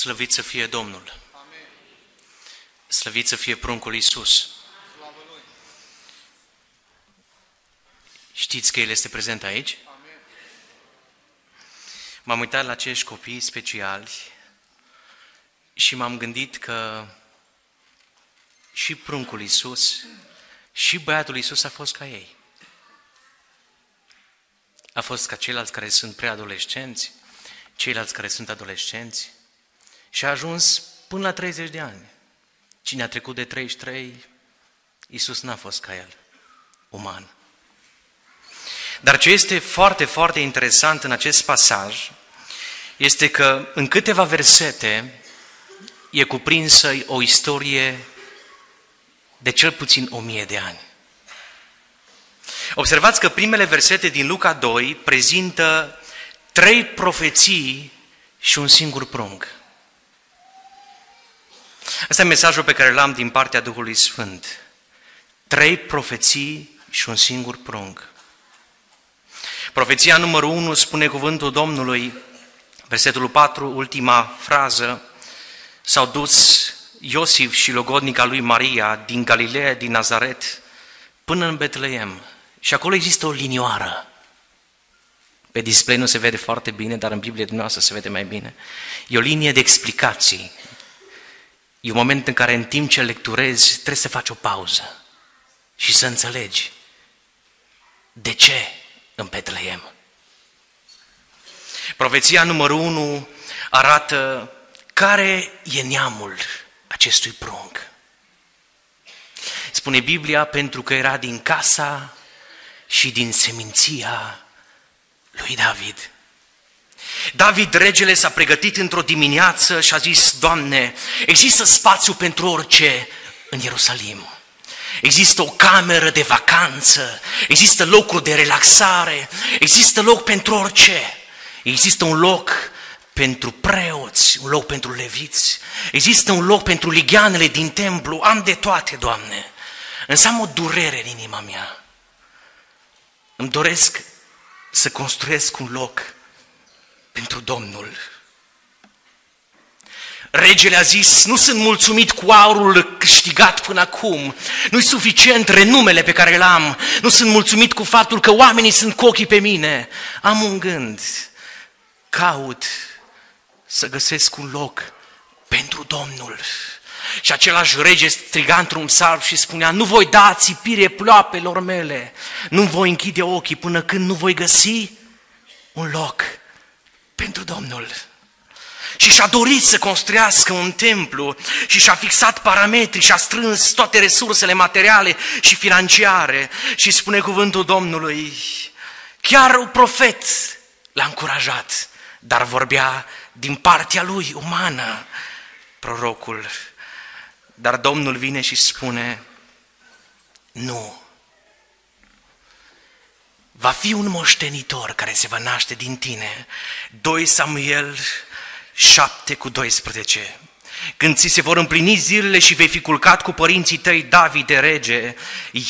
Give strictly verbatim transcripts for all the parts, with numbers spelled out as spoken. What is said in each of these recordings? Slăvit să fie Domnul! Amen. Slăvit să fie pruncul Iisus! Știți că El este prezent aici? Amen. M-am uitat la acești copii speciali și m-am gândit că și pruncul Iisus și băiatul Iisus a fost ca ei. A fost ca ceilalți care sunt preadolescenți, ceilalți care sunt adolescenți și a ajuns până la treizeci de ani. Cine a trecut de treizeci și trei, Iisus n-a fost ca el, uman. Dar ce este foarte, foarte interesant în acest pasaj este că în câteva versete e cuprinsă o istorie de cel puțin o mie de ani. Observați că primele versete din Luca doi prezintă trei profeții și un singur prunc. Asta e mesajul pe care l-am din partea Duhului Sfânt. Trei profeții și un singur prunc. Profeția numărul unu spune cuvântul Domnului, versetul patru, ultima frază, s-au dus Iosif și logodnica lui Maria din Galileea, din Nazaret, până în Betleem. Și acolo există o linioară. Pe display nu se vede foarte bine, dar în Biblie dumneavoastră se vede mai bine. E o linie de explicații. E un moment în care în timp ce lecturezi trebuie să faci o pauză și să înțelegi de ce în Betleem. Profeția numărul unu arată care e neamul acestui prunc. Spune Biblia, pentru că era din casa și din seminția lui David. David, regele, s-a pregătit într-o dimineață și a zis, Doamne, există spațiu pentru orice în Ierusalim. Există o cameră de vacanță, există locuri de relaxare, există loc pentru orice. Există un loc pentru preoți, un loc pentru leviți, există un loc pentru ligheanele din templu, am de toate, Doamne. Însă am o durere în inima mea. Îmi doresc să construiesc un loc pentru Domnul. Regele a zis, nu sunt mulțumit cu aurul câștigat până acum, nu-i suficient renumele pe care îl am, nu sunt mulțumit cu faptul că oamenii sunt cu ochii pe mine. Am un gând, caut să găsesc un loc pentru Domnul. Și același rege striga într-un psalm și spunea, nu voi da țipire ploapelor mele, nu voi închide ochii până când nu voi găsi un loc pentru Domnul. Și și-a dorit să construiască un templu și și-a fixat parametri și-a strâns toate resursele materiale și financiare. Și spune cuvântul Domnului, chiar un profet l-a încurajat, dar vorbea din partea lui umană, prorocul. Dar Domnul vine și spune, nu, va fi un moștenitor care se va naște din tine, doi Samuel șapte cu doisprezece. Când ți se vor împlini zilele și vei fi culcat cu părinții tăi, David de rege,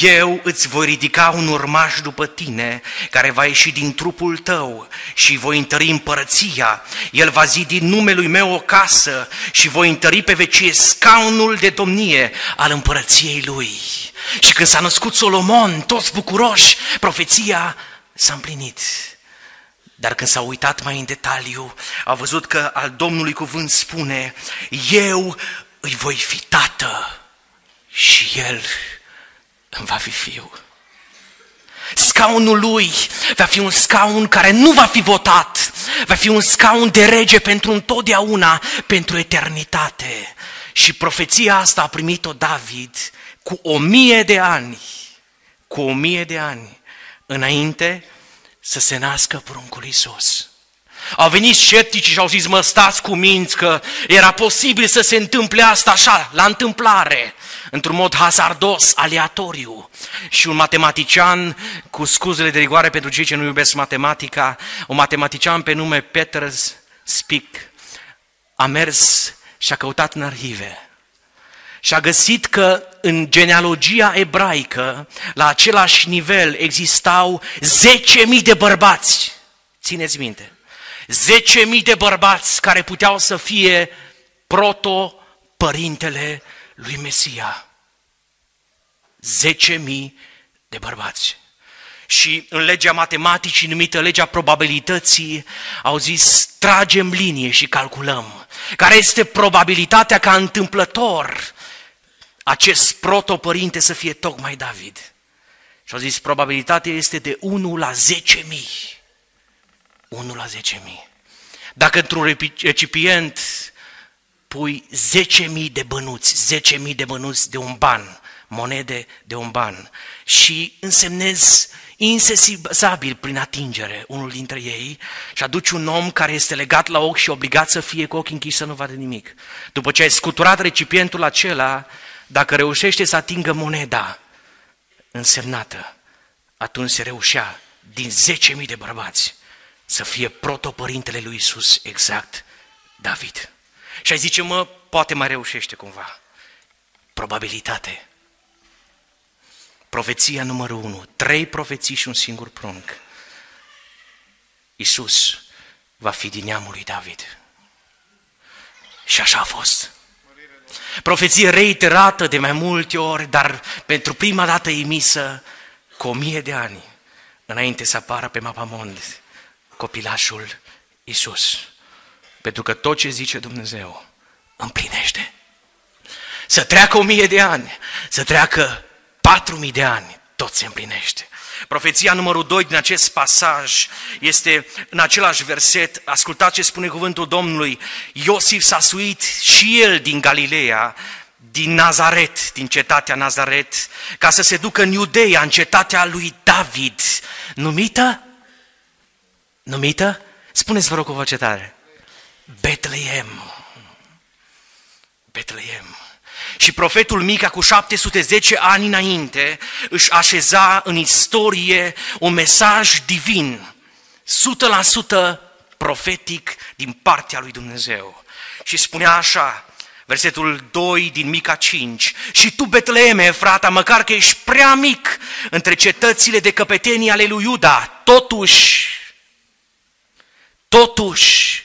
eu îți voi ridica un urmaș după tine, care va ieși din trupul tău și voi întări împărăția. El va zidi numelui meu o casă și voi întări pe vecie scaunul de domnie al împărăției lui. Și când s-a născut Solomon, toți bucuroși, profeția s-a împlinit. Dar când s-a uitat mai în detaliu, a văzut că al Domnului cuvânt spune, eu îi voi fi tată și el îmi va fi fiu. Scaunul lui va fi un scaun care nu va fi votat, va fi un scaun de rege pentru întotdeauna, pentru eternitate. Și profeția asta a primit-o David cu o mie de ani, cu o mie de ani înainte să se nască pruncul Iisus. Au venit sceptici și au zis, mă, stați cu minți că era posibil să se întâmple asta așa, la întâmplare, într-un mod hazardos, aleatoriu. Și un matematician, cu scuzele de rigoare pentru cei ce nu iubesc matematica, un matematician pe nume Peters Spic, a mers și a căutat în arhive. Și a găsit că în genealogia ebraică, la același nivel, existau zece mii de bărbați. Țineți minte, zece mii de bărbați care puteau să fie proto-părintele lui Mesia. zece mii de bărbați. Și în legea matematicii, numită legea probabilității, au zis, tragem linie și calculăm. Care este probabilitatea ca întâmplător acest protopărinte să fie tocmai David? Și au zis, probabilitatea este de unu la zece mii. unu la zece mii. Dacă într-un recipient pui zece mii de bănuți, zece mii de bănuți de un ban, monede de un ban, și însemnezi insesizabil prin atingere unul dintre ei și aduci un om care este legat la ochi și obligat să fie cu ochii închiși să nu vadă nimic. După ce ai scuturat recipientul acela, dacă reușește să atingă moneda însemnată, atunci se reușea din zece mii de bărbați să fie protopărintele lui Iisus, exact David. Și ai zice, mă, poate mai reușește cumva. Probabilitate. Profeția numărul unu, trei profeții și un singur prunc. Iisus va fi din neamul lui David. Și așa a fost. Profeție reiterată de mai multe ori, dar pentru prima dată emisă cu o mie de ani, înainte să apară pe mapamond copilașul Iisus. Pentru că tot ce zice Dumnezeu împlinește. Să treacă o mie de ani, să treacă patru mii de ani, tot se împlinește. Profeția numărul doi din acest pasaj este în același verset. Ascultați ce spune cuvântul Domnului. Iosif s-a suit și el din Galileea, din Nazaret, din cetatea Nazaret, ca să se ducă în Iudeea, în cetatea lui David, numită? Numită? Spuneți vă rog cu voce tare. Betleem. Betleem. Și profetul Mica, cu șapte sute zece ani înainte, își așeza în istorie un mesaj divin, o sută la sută profetic din partea lui Dumnezeu. Și spunea așa, versetul doi din Mica cinci, și tu, Betleeme, frata, măcar că ești prea mic între cetățile de căpetenii ale lui Iuda, totuși, totuși,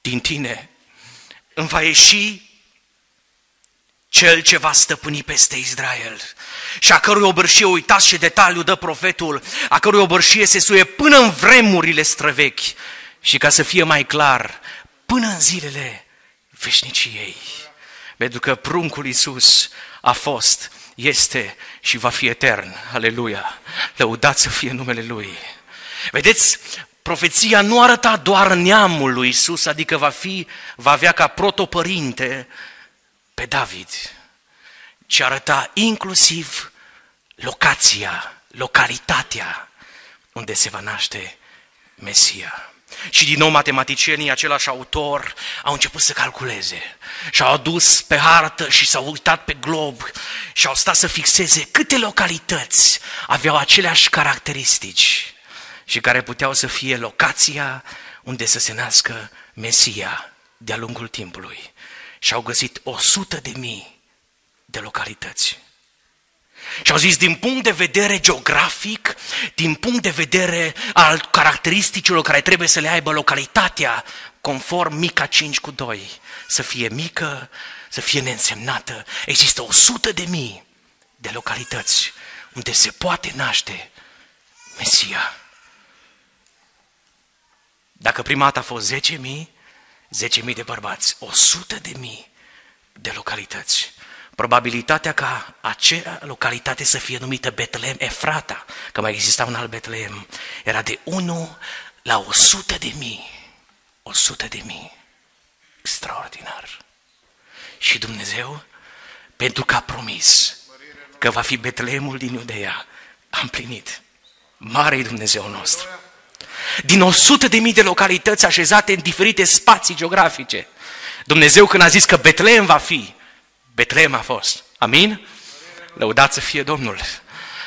din tine îmi va ieși cel ce va stăpâni peste Israel și a cărui obârșie, uitați ce detaliu dă profetul, a cărui obârșie se suie până în vremurile străvechi și, ca să fie mai clar, până în zilele veșniciei. Pentru că pruncul Iisus a fost, este și va fi etern. Aleluia! Lăudați să fie numele Lui! Vedeți? Profeția nu arăta doar neamul lui Iisus, adică va, fi, va avea ca protopărinte pe David, ci arăta inclusiv locația, localitatea unde se va naște Mesia. Și din nou matematicienii, același autor, au început să calculeze și au adus pe hartă și s-au uitat pe glob și au stat să fixeze câte localități aveau aceleași caracteristici și care puteau să fie locația unde să se nască Mesia de-a lungul timpului. Și au găsit o sută de mii de localități. Și au zis, din punct de vedere geografic, din punct de vedere al caracteristicilor care trebuie să le aibă localitatea, conform Mica cinci cu doi, să fie mică, să fie neînsemnată, există o sută de mii de localități unde se poate naște Mesia. Dacă prima dată a fost zece mii, zece mii de bărbați, o sută de mii de localități. Probabilitatea ca acea localitate să fie numită Betleem Efrata, că mai exista un alt Betleem, era de unu la o sută de mii. o sută de mii. Extraordinar. Și Dumnezeu, pentru că a promis că va fi Betleemul din Iudeea, a împlinit. Mare-i Dumnezeu nostru. Din o sută de mii de localități așezate în diferite spații geografice, Dumnezeu, când a zis că Betleem va fi, Betleem a fost. Amin? Lăudați să fie Domnul!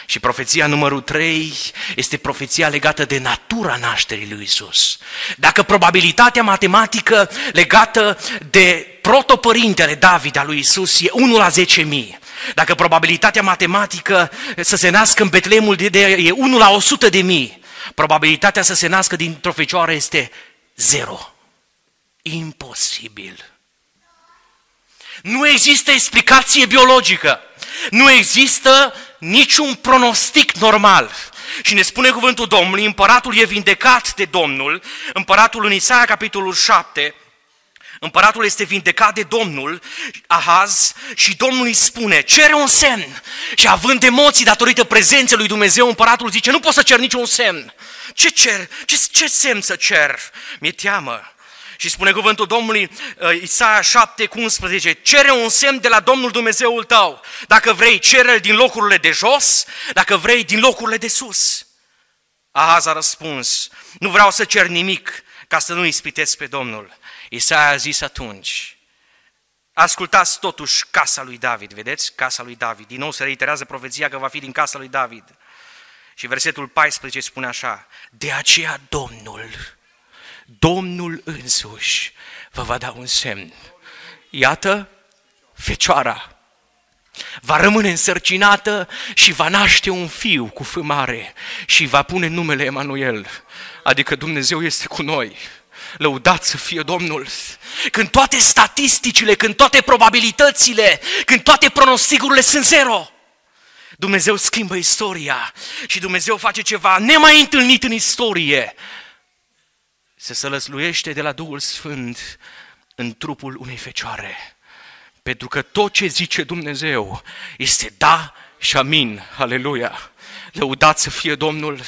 Și profeția numărul trei este profeția legată de natura nașterii lui Iisus. Dacă probabilitatea matematică legată de protopărintele David al lui Iisus e unu la zece mii, dacă probabilitatea matematică să se nască în Betleemul de Iudeea e unu la o sută de mii, probabilitatea să se nască dintr-o fecioară este zero. imposibil. Nu există explicație biologică. Nu există niciun pronostic normal. Și ne spune cuvântul Domnului, împăratul e vindecat de Domnul, împăratul în Isaia, capitolul șapte, împăratul este vindecat de Domnul, Ahaz, și Domnul îi spune, cere un semn. Și având emoții datorită prezenței lui Dumnezeu, împăratul zice, nu pot să cer niciun semn. Ce cer? Ce, ce semn să cer? Mi-e teamă. Și spune cuvântul Domnului, Isaia șapte, unsprezece, cere un semn de la Domnul Dumnezeul tău. Dacă vrei, cere-l din locurile de jos, dacă vrei, din locurile de sus. Ahaz a răspuns, nu vreau să cer nimic ca să nu ispitesc pe Domnul. Isaia a zis atunci, ascultați totuși casa lui David, vedeți? Casa lui David. Din nou se reiterează profeția că va fi din casa lui David. Și versetul paisprezece spune așa, de aceea Domnul... Domnul însuși vă va da un semn. Iată, fecioara va rămâne însărcinată și va naște un fiu cu F mare și va pune numele Emanuel, adică Dumnezeu este cu noi. Lăudat să fie Domnul! Când toate statisticile, când toate probabilitățile, când toate pronosticurile sunt zero, Dumnezeu schimbă istoria și Dumnezeu face ceva nemai întâlnit în istorie. Se sălăsluiește de la Duhul Sfânt în trupul unei fecioare. Pentru că tot ce zice Dumnezeu este da și amin. Aleluia! Lăudat să fie Domnul!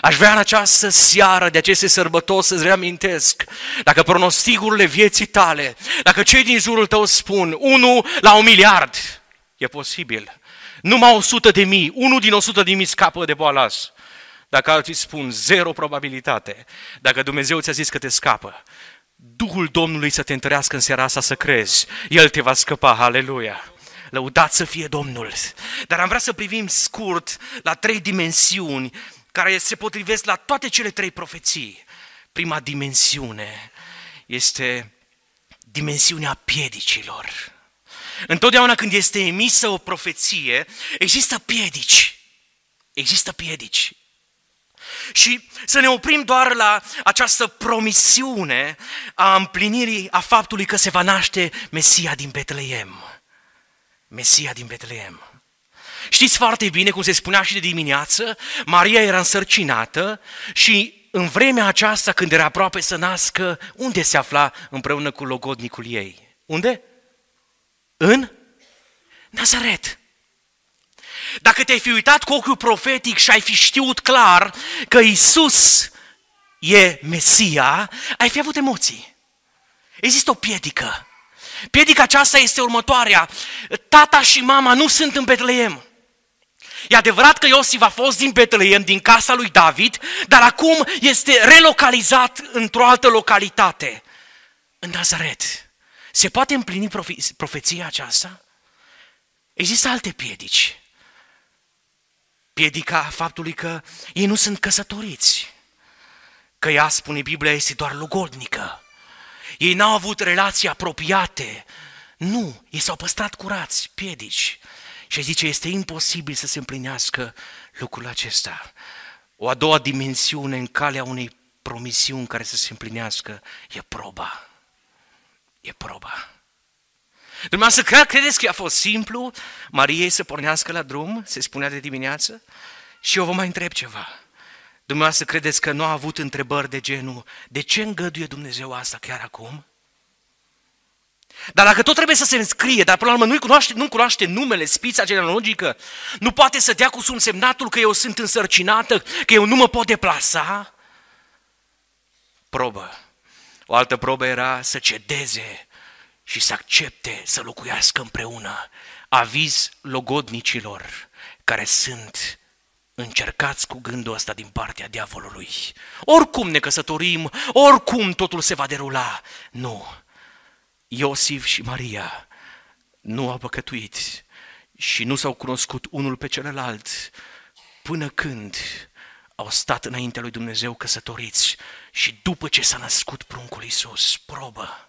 Aș vrea în această seară de aceste sărbători să-ți reamintesc, dacă pronosticurile vieții tale, dacă cei din jurul tău spun unu la un miliard, e posibil. Numai o sută de mii, unul din o sută de mii scapă de boala asta. Dacă alții spun zero probabilitate, dacă Dumnezeu ți-a zis că te scapă, Duhul Domnului să te întărească în seara asta să crezi, El te va scăpa, aleluia! Lăudat să fie Domnul! Dar am vrea să privim scurt la trei dimensiuni care se potrivesc la toate cele trei profeții. Prima dimensiune este dimensiunea piedicilor. Întotdeauna când este emisă o profeție, există piedici, există piedici. Și să ne oprim doar la această promisiune a împlinirii, a faptului că se va naște Mesia din Betleem. Mesia din Betleem. Știți foarte bine, cum se spunea și de dimineață, Maria era însărcinată și în vremea aceasta, când era aproape să nască, unde se afla împreună cu logodnicul ei? Unde? În Nazaret. Dacă te-ai fi uitat cu ochiul profetic și ai fi știut clar că Iisus e Mesia, ai fi avut emoții. Există o piedică. Piedica aceasta este următoarea. Tata și mama nu sunt în Betleem. E adevărat că Iosif a fost din Betleem, din casa lui David, dar acum este relocalizat într-o altă localitate, în Nazaret. Se poate împlini profe- profeția aceasta? Există alte piedici. Piedica faptului că ei nu sunt căsătoriți, că ea, spune Biblia, este doar logodnică. Ei n-au avut relații apropiate, nu, ei s-au păstrat curați, piedici. Și zice, este imposibil să se împlinească lucrul acesta. O a doua dimensiune în calea unei promisiuni care să se împlinească e proba. E proba. Dumneavoastră, credeți că a fost simplu Mariei să pornească la drum, se spunea de dimineață? Și eu vă mai întreb ceva. Dumneavoastră, credeți că nu a avut întrebări de genul, de ce îngăduie Dumnezeu asta chiar acum? Dar dacă tot trebuie să se înscrie, dar până la urmă nu-i cunoaște, nu cunoaște numele, spița genealogică, nu poate să dea cu subsemnatul că eu sunt însărcinată, că eu nu mă pot deplasa? Probă. O altă probă era să cedeze și să accepte să locuiască împreună. Aviz logodnicilor care sunt încercați cu gândul ăsta din partea diavolului. Oricum ne căsătorim, oricum totul se va derula. Nu, Iosif și Maria nu au păcătuit și nu s-au cunoscut unul pe celălalt până când au stat înaintea lui Dumnezeu căsătoriți și după ce s-a născut pruncul Iisus. Probă.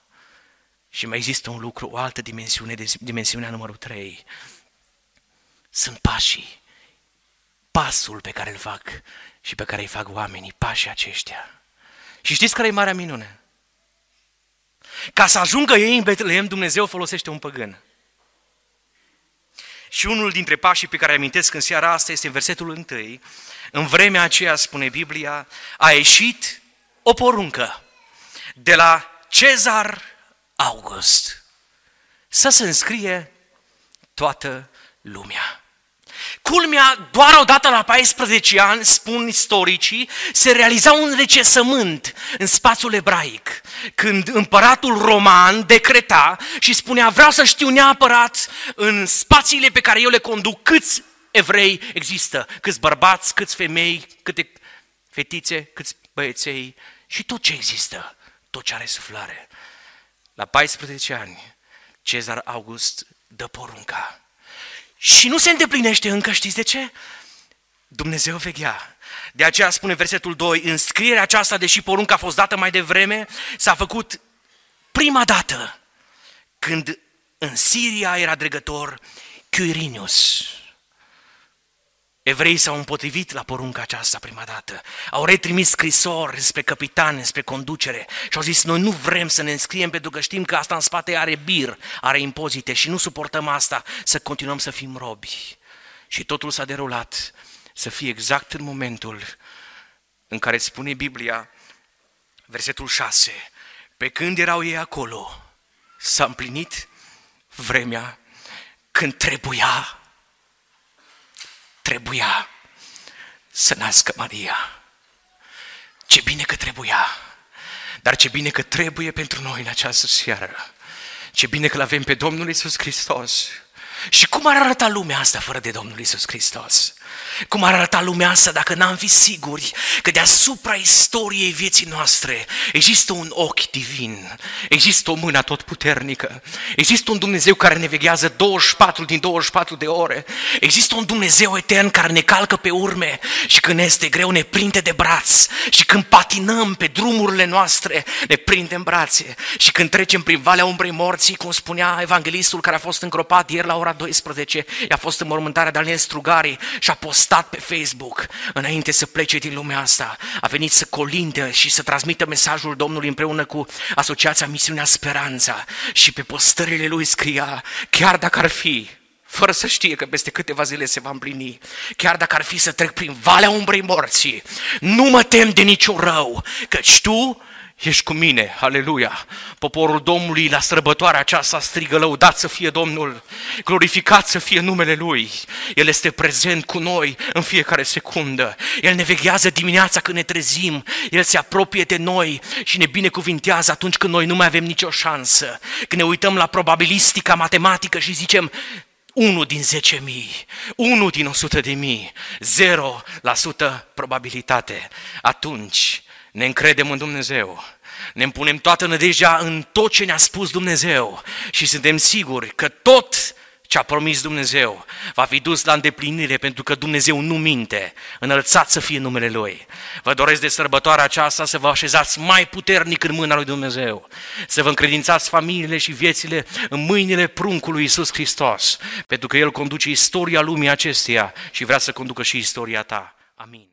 Și mai există un lucru, o altă dimensiune, dimensiunea numărul trei. Sunt pașii. Pasul pe care îl fac și pe care îi fac oamenii, pașii aceștia. Și știți care e marea minune? Ca să ajungă ei în Betlehem, Dumnezeu folosește un păgân. Și unul dintre pașii pe care amintesc în seara asta este versetul întâi. În vremea aceea, spune Biblia, a ieșit o poruncă de la Cezar August să se înscrie toată lumea. Culmea, doar odată la paisprezece ani, spun istoricii, se realiza un recensământ în spațiul ebraic, când împăratul roman decreta și spunea: vreau să știu neapărat în spațiile pe care eu le conduc câți evrei există, câți bărbați, câți femei, câte fetițe, câți băieței și tot ce există, tot ce are suflare. La paisprezece ani, Cezar August dă porunca. Și nu se îndeplinește încă, știți de ce? Dumnezeu veghea. De aceea spune versetul doi, înscrierea aceasta, deși porunca a fost dată mai devreme, s-a făcut prima dată când în Siria era dregător Quirinius. Evreii s-au împotrivit la porunca aceasta prima dată. Au retrimis scrisori spre capitani, spre conducere și au zis: noi nu vrem să ne înscriem pentru că știm că asta în spate are bir, are impozite și nu suportăm asta, să continuăm să fim robi. Și totul s-a derulat să fie exact în momentul în care spune Biblia, versetul șase, pe când erau ei acolo, s-a împlinit vremea când trebuia Trebuia să nască Maria. Ce bine că trebuia, dar ce bine că trebuie pentru noi în această seară. Ce bine că l-avem pe Domnul Iisus Hristos. Și cum ar arăta lumea asta fără de Domnul Iisus Hristos? Cum ar arăta lumea asta dacă n-am fi siguri că deasupra istoriei vieții noastre există un ochi divin, există o mână totputernică, există un Dumnezeu care ne veghează douăzeci și patru din douăzeci și patru de ore, există un Dumnezeu etern care ne calcă pe urme și când este greu ne prinde de braț și când patinăm pe drumurile noastre ne prinde în brațe și când trecem prin Valea Umbrei Morții, cum spunea evanghelistul care a fost îngropat ieri la ora douăsprezece, i-a fost înmormântarea Daniel Strugari și a postat pe Facebook, înainte să plece din lumea asta, a venit să colinde și să transmită mesajul Domnului împreună cu Asociația Misiunea Speranța și pe postările lui scria: chiar dacă ar fi, fără să știe că peste câteva zile se va împlini, chiar dacă ar fi să trec prin Valea Umbrei Morții, nu mă tem de niciun rău, căci tu ești cu mine, aleluia! Poporul Domnului la sărbătoarea aceasta strigă: lăudat să fie Domnul, glorificat să fie numele Lui. El este prezent cu noi în fiecare secundă. El ne veghează dimineața când ne trezim, El se apropie de noi și ne binecuvintează atunci când noi nu mai avem nicio șansă. Când ne uităm la probabilistica matematică și zicem: unul din zece mii, unul din o sută de mii, zero la sută probabilitate, atunci ne încredem în Dumnezeu, ne punem toată nădejdea în tot ce ne-a spus Dumnezeu și suntem siguri că tot ce a promis Dumnezeu va fi dus la îndeplinire, pentru că Dumnezeu nu minte, înălțat să fie numele Lui. Vă doresc de sărbătoarea aceasta să vă așezați mai puternic în mâna Lui Dumnezeu, să vă încredințați familiile și viețile în mâinile pruncului Iisus Hristos, pentru că El conduce istoria lumii acesteia și vrea să conducă și istoria ta. Amin.